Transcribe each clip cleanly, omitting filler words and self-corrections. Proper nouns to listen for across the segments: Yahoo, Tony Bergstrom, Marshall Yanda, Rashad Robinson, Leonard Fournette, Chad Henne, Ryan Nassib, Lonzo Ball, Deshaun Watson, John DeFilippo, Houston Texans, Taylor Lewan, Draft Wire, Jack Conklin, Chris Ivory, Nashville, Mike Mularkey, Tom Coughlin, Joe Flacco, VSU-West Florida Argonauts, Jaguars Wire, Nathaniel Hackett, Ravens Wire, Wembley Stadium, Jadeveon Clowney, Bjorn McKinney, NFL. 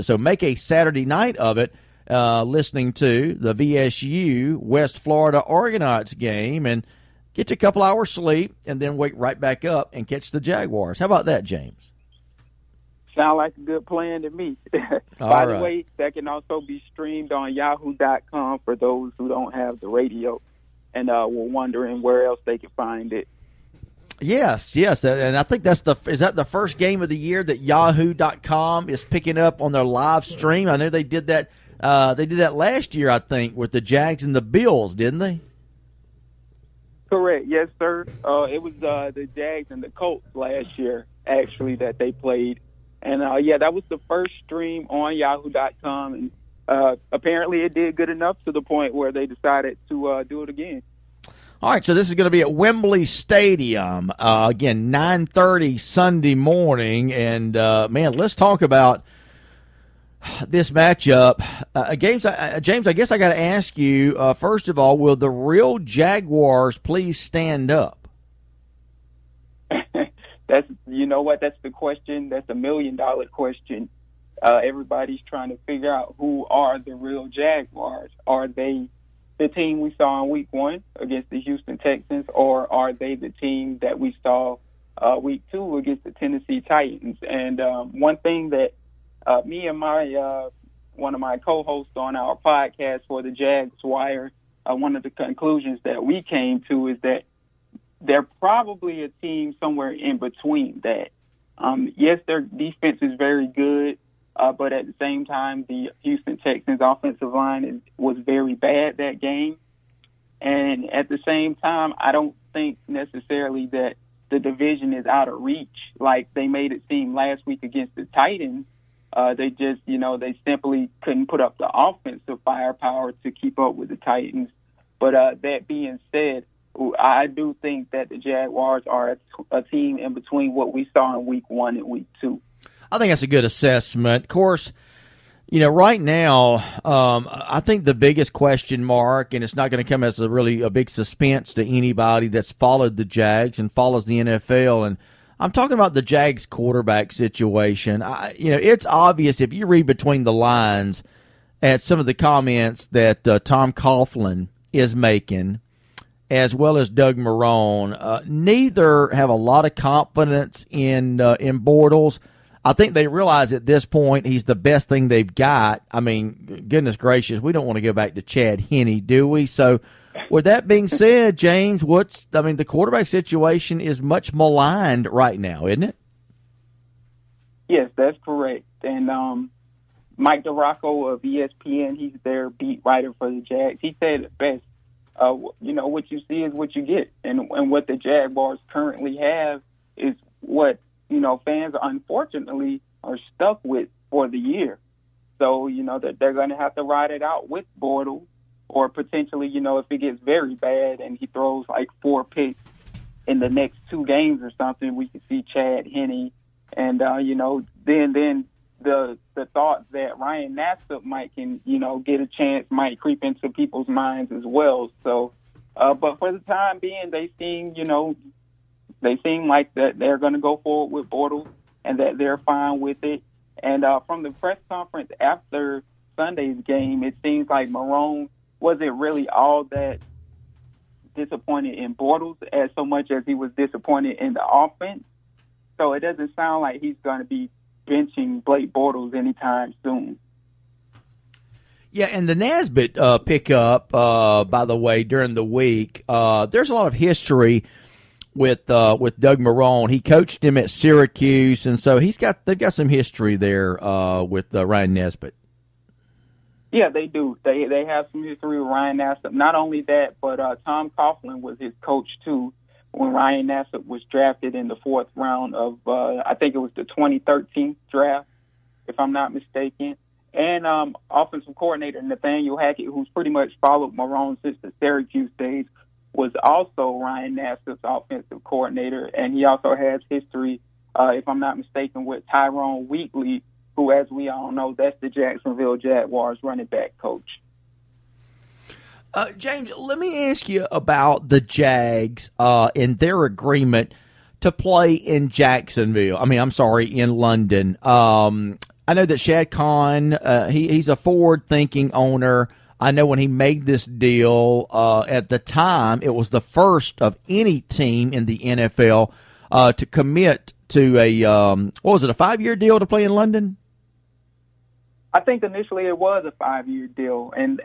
So make a Saturday night of it, listening to the VSU-West Florida Argonauts game, and get you a couple hours sleep, and then wake right back up and catch the Jaguars. How about that, James? Sound like a good plan to me. By the way, that can also be streamed on Yahoo.com for those who don't have the radio and were wondering where else they could find it. Yes, and I think is that the first game of the year that Yahoo.com is picking up on their live stream? I know they did that. They did that last year, I think, with the Jags and the Bills, didn't they? Correct. Yes, sir. It was the Jags and the Colts last year, actually, that they played. And, yeah, that was the first stream on Yahoo.com. And apparently it did good enough to the point where they decided to do it again. All right, so this is going to be at Wembley Stadium, again, 9:30 Sunday morning. And, man, let's talk about this matchup. James, I guess I got to ask you, first of all, will the real Jaguars please stand up? That's the question. That's a million-dollar question. Everybody's trying to figure out, who are the real Jaguars? Are they the team we saw in Week 1 against the Houston Texans, or are they the team that we saw Week 2 against the Tennessee Titans? And one thing that me and my one of my co-hosts on our podcast for the Jags Wire, one of the conclusions that we came to is that they're probably a team somewhere in between that. Yes, their defense is very good, but at the same time, the Houston Texans offensive line was very bad that game. And at the same time, I don't think necessarily that the division is out of reach like they made it seem last week against the Titans. They just, they simply couldn't put up the offensive firepower to keep up with the Titans. But that being said, I do think that the Jaguars are a team in between what we saw in Week 1 and Week 2. I think that's a good assessment. Of course, right now, I think the biggest question mark, and it's not going to come as a big suspense to anybody that's followed the Jags and follows the NFL, and I'm talking about the Jags quarterback situation. It's obvious if you read between the lines at some of the comments that Tom Coughlin is making, as well as Doug Marone, neither have a lot of confidence in Bortles. I think they realize at this point he's the best thing they've got. I mean, goodness gracious, we don't want to go back to Chad Henne, do we? So, with that being said, James, the quarterback situation is much maligned right now, isn't it? Yes, that's correct. And Mike DiRocco of ESPN, he's their beat writer for the Jags. He said it best. What you see is what you get, and what the Jaguars currently have is what fans unfortunately are stuck with for the year. So that they're going to have to ride it out with Bortles, or potentially if it gets very bad and he throws like 4 picks in the next 2 games or something, we could see Chad Henne, and then the thought that Ryan Nassib might get a chance might creep into people's minds as well. So, but for the time being, they seem like that they're going to go forward with Bortles and that they're fine with it. And from the press conference after Sunday's game, it seems like Marone wasn't really all that disappointed in Bortles as so much as he was disappointed in the offense. So it doesn't sound like he's going to be benching Blake Bortles anytime soon. Yeah, and the Nassib pickup, by the way, during the week, there's a lot of history with Doug Marone. He coached him at Syracuse, and so they've got some history there with Ryan Nassib. Yeah, they do. They have some history with Ryan Nassib. Not only that, but Tom Coughlin was his coach too, when Ryan Nassib was drafted in the 4th round of, I think it was the 2013 draft, if I'm not mistaken. And offensive coordinator Nathaniel Hackett, who's pretty much followed Marone since the Syracuse days, was also Ryan Nassib's offensive coordinator. And he also has history, if I'm not mistaken, with Tyrone Wheatley, who, as we all know, that's the Jacksonville Jaguars running back coach. James, let me ask you about the Jags and their agreement to play in London. I know that Shad Khan, he's a forward-thinking owner. I know when he made this deal, at the time, it was the first of any team in the NFL to commit to a, what was it, a 5-year deal to play in London? I think initially it was a 5-year deal, and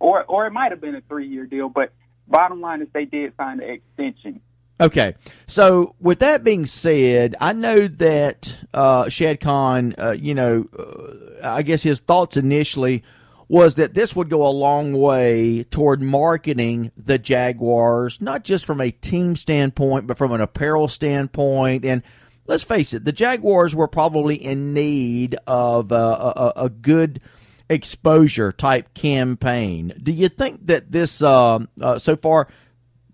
or it might have been a 3-year deal, but bottom line is they did sign the extension. Okay, so with that being said, I know that Shad Khan, I guess his thoughts initially was that this would go a long way toward marketing the Jaguars, not just from a team standpoint, but from an apparel standpoint. And let's face it, the Jaguars were probably in need of a good exposure type campaign. Do you think that this, so far,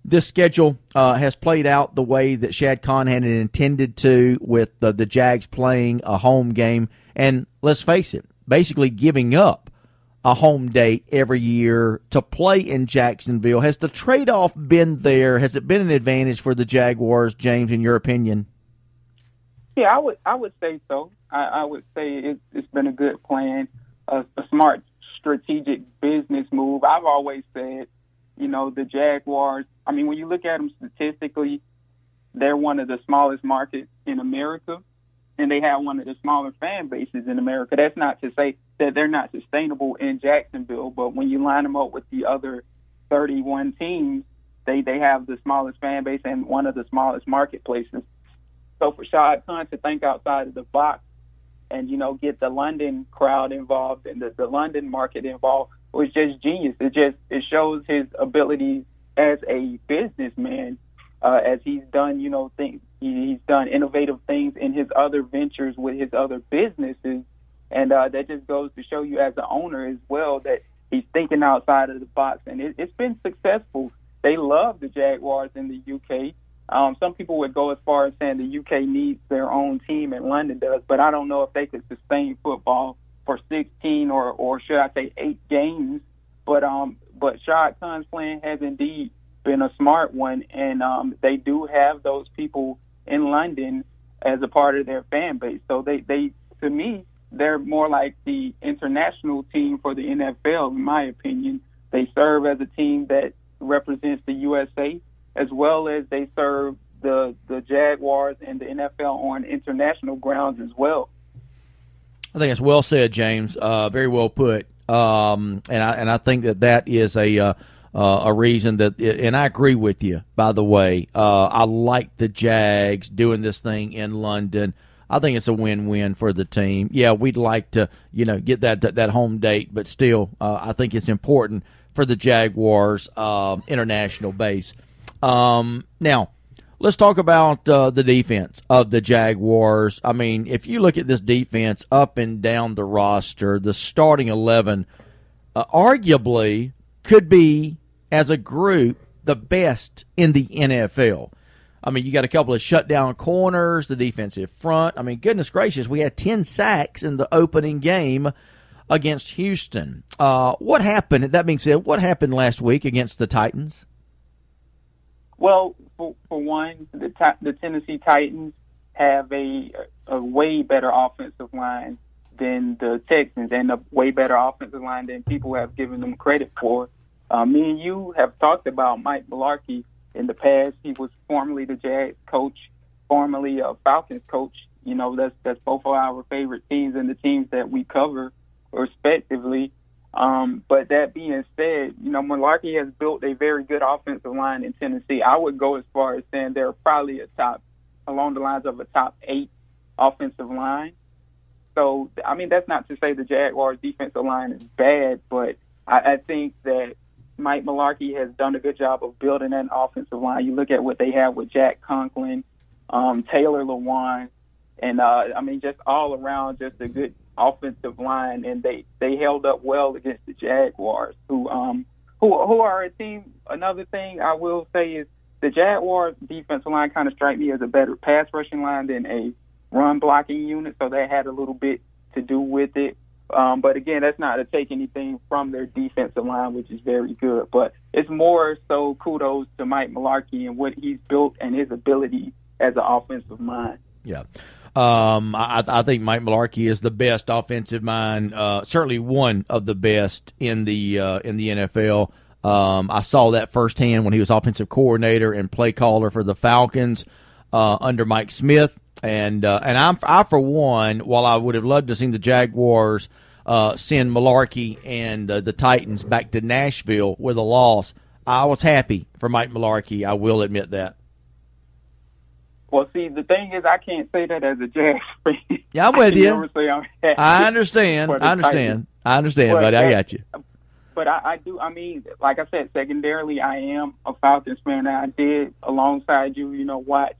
this schedule has played out the way that Shad Khan had intended to, with the Jags playing a home game and, let's face it, basically giving up a home date every year to play in Jacksonville? Has the trade-off been there? Has it been an advantage for the Jaguars, James, in your opinion? Yeah, I would say so. I would say it's been a good plan, a smart strategic business move. I've always said, the Jaguars, I mean, when you look at them statistically, they're one of the smallest markets in America, and they have one of the smaller fan bases in America. That's not to say that they're not sustainable in Jacksonville, but when you line them up with the other 31 teams, they have the smallest fan base and one of the smallest marketplaces. So for Shad Khan to think outside of the box and, get the London crowd involved and the London market involved was just genius. It shows his ability as a businessman, as he's done, things. He's done innovative things in his other ventures with his other businesses. And that just goes to show you as an owner as well that he's thinking outside of the box. And it's been successful. They love the Jaguars in the U.K. Some people would go as far as saying the U.K. needs their own team and London does, but I don't know if they could sustain football for 16 or should I say 8 games. But Shad Khan's plan has indeed been a smart one, and they do have those people in London as a part of their fan base. So they to me, they're more like the international team for the NFL, in my opinion. They serve as a team that represents the USA, as well as they serve the Jaguars and the NFL on international grounds as well. I think it's well said, James. Very well put. And I think that is a reason that, and I agree with you, by the way. I like the Jags doing this thing in London. I think it's a win-win for the team. Yeah, we'd like to, get that home date, but still, I think it's important for the Jaguars' international base. Now, let's talk about the defense of the Jaguars. I mean, if you look at this defense up and down the roster, the starting 11 arguably could be, as a group, the best in the NFL. I mean, you got a couple of shutdown corners, the defensive front. I mean, goodness gracious, we had 10 sacks in the opening game against Houston. What happened? That being said, what happened last week against the Titans? Well, for one, the Tennessee Titans have a way better offensive line than the Texans, and a way better offensive line than people have given them credit for. Me and you have talked about Mike Mularkey in the past. He was formerly the Jags coach, formerly a Falcons coach. That's both of our favorite teams and the teams that we cover, respectively. But that being said, Mularkey has built a very good offensive line in Tennessee. I would go as far as saying they're probably along the lines of a top 8 offensive line. So, I mean, that's not to say the Jaguars' defensive line is bad, but I think that Mike Mularkey has done a good job of building an offensive line. You look at what they have with Jack Conklin, Taylor Lewan, and, just all around just a good offensive line, and they held up well against the Jaguars, who are a team. Another thing I will say is the Jaguars defensive line kind of strike me as a better pass rushing line than a run blocking unit, so that had a little bit to do with it. But again, that's not to take anything from their defensive line, which is very good, but it's more so kudos to Mike Mularkey and what he's built and his ability as an offensive mind. Yeah. I think Mike Mularkey is the best offensive mind, certainly one of the best in the NFL. I saw that firsthand when he was offensive coordinator and play caller for the Falcons under Mike Smith. And I for one, while I would have loved to see the Jaguars send Mularkey and the Titans back to Nashville with a loss, I was happy for Mike Mularkey. I will admit that. Well, see, the thing is, I can't say that as a Jags fan. Yeah, I'm with you. I understand, buddy. I got you. But I do. I mean, like I said, secondarily, I am a Falcons fan. And I did, alongside you, you know, watch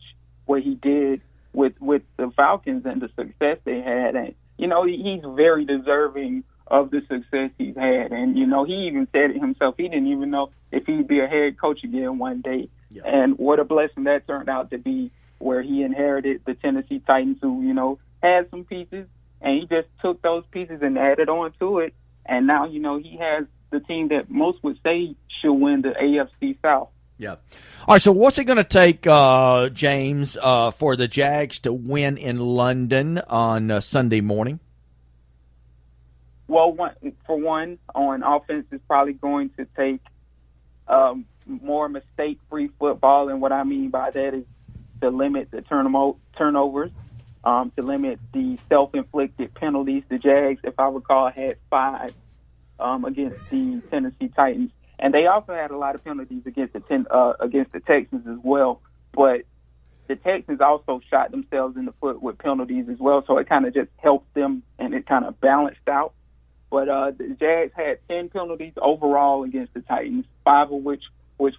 what he did with the Falcons and the success they had. And, you know, he's very deserving of the success he's had. And, you know, he even said it himself. He didn't even know if he'd be a head coach again one day. Yeah. And what a blessing that turned out to be, where he inherited the Tennessee Titans, who, you know, had some pieces, and he just took those pieces and added on to it. And now, you know, he has the team that most would say should win the AFC South. Yeah. All right, so what's it going to take, James, for the Jags to win in London on Sunday morning? Well, for one, on offense, it's probably going to take more mistake-free football, and what I mean by that is to limit the turnovers, to limit the self-inflicted penalties. The Jags, if I recall, had 5 against the Tennessee Titans. And they also had a lot of penalties against the Texans as well. But the Texans also shot themselves in the foot with penalties as well, so it kind of just helped them and it kind of balanced out. But the Jags had 10 penalties overall against the Titans, 5 of which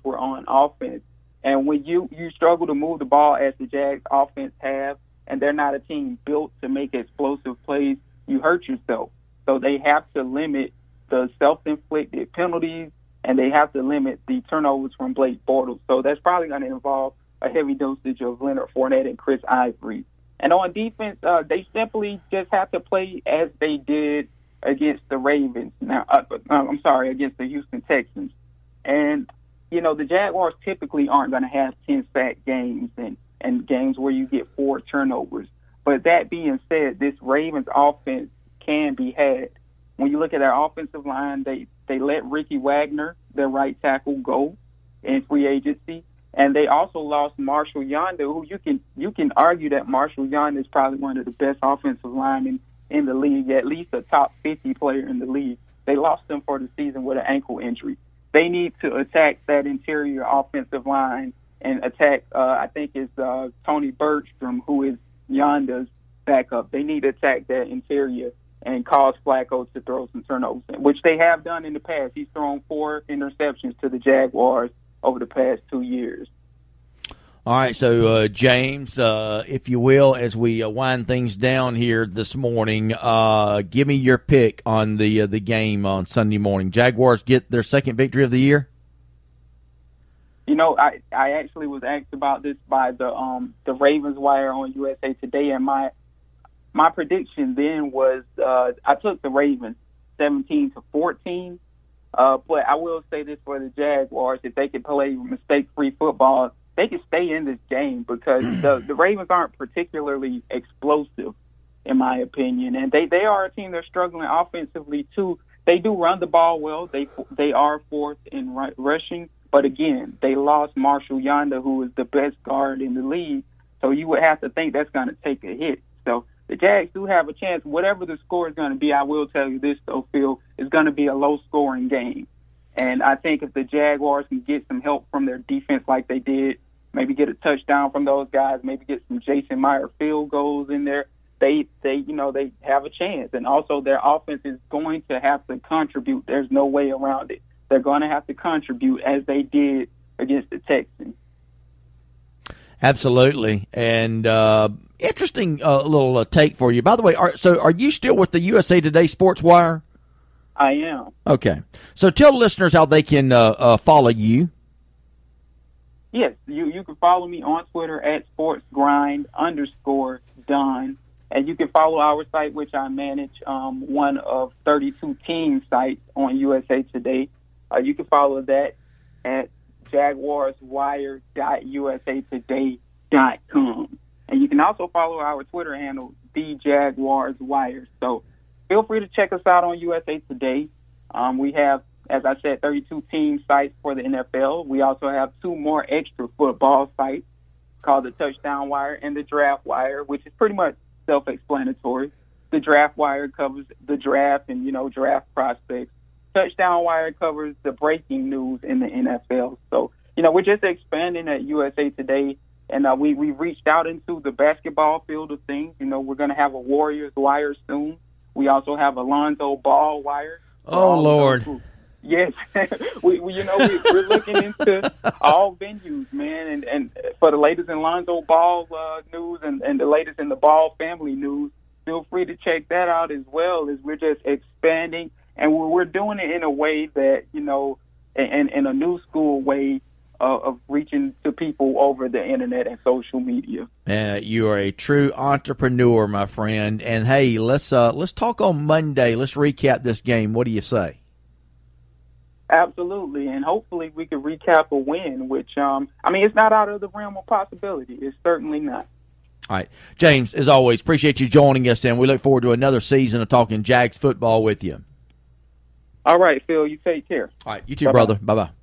were on offense. And when you struggle to move the ball as the Jags offense have, and they're not a team built to make explosive plays, you hurt yourself. So they have to limit the self-inflicted penalties, and they have to limit the turnovers from Blake Bortles. So that's probably going to involve a heavy dosage of Leonard Fournette and Chris Ivory. And on defense, they simply just have to play as they did against the Ravens. Now, against the Houston Texans. And, you know, the Jaguars typically aren't going to have 10-sack games and games where you get 4 turnovers. But that being said, this Ravens offense can be had. When you look at their offensive line, they let Ricky Wagner, their right tackle, go in free agency. And they also lost Marshall Yanda, who you can argue that Marshall Yanda is probably one of the best offensive linemen in the league, at least a top 50 player in the league. They lost him for the season with an ankle injury. They need to attack that interior offensive line and attack, I think it's Tony Bergstrom, who is Yanda's backup. They need to attack that interior and cause Flacco to throw some turnovers, which they have done in the past. He's thrown 4 interceptions to the Jaguars over the past 2 years. All right, so James, if you will, as we wind things down here this morning, give me your pick on the game on Sunday morning. Jaguars get their second victory of the year. You know, I actually was asked about this by the Ravens Wire on USA Today, and my prediction then was I took the Ravens 17-14. But I will say this for the Jaguars: if they can play mistake-free football, they can stay in this game, because the Ravens aren't particularly explosive, in my opinion. And they are a team that's struggling offensively, too. They do run the ball well. They are fourth in rushing. But, again, they lost Marshall Yanda, who is the best guard in the league. So you would have to think that's going to take a hit. So the Jags do have a chance. Whatever the score is going to be, I will tell you this, though, Phil, it's going to be a low-scoring game. And I think if the Jaguars can get some help from their defense like they did, maybe get a touchdown from those guys, maybe get some Jason Myers field goals in there, they have a chance. And also their offense is going to have to contribute. There's no way around it. They're going to have to contribute as they did against the Texans. Absolutely. And interesting little take for you. By the way, are you still with the USA Today Sports Wire? I am. Okay. So tell listeners how they can follow you. Yes, you can follow me on Twitter at @sportsgrind_Don. And you can follow our site, which I manage, one of 32 team sites on USA Today. You can follow that at Jaguarswire.usatoday.com. And you can also follow our Twitter handle, The Jaguars Wire. So feel free to check us out on USA Today. We have, as I said, 32 team sites for the NFL. We also have two more extra football sites called the Touchdown Wire and the Draft Wire, which is pretty much self-explanatory. The Draft Wire covers the draft and, you know, draft prospects. Touchdown Wire covers the breaking news in the NFL. So, you know, we're just expanding at USA Today, and we reached out into the basketball field of things. You know, we're going to have a Warriors Wire soon. We also have Alonzo Ball Wire. Oh, Lord. Yes. we're looking into all venues, man, and for the latest in Lonzo Ball news and the latest in the Ball family news, feel free to check that out as well, as we're just expanding. And we're doing it in a way that, you know, in a new school way of reaching to people over the internet and social media. You are a true entrepreneur, my friend. And hey, let's talk on Monday. Let's recap this game. What do you say? Absolutely, and hopefully we can recap a win. Which it's not out of the realm of possibility. It's certainly not. All right, James, as always, appreciate you joining us, and we look forward to another season of talking Jags football with you. All right, Phil, you take care. All right, you too, Bye-bye. Brother. Bye-bye.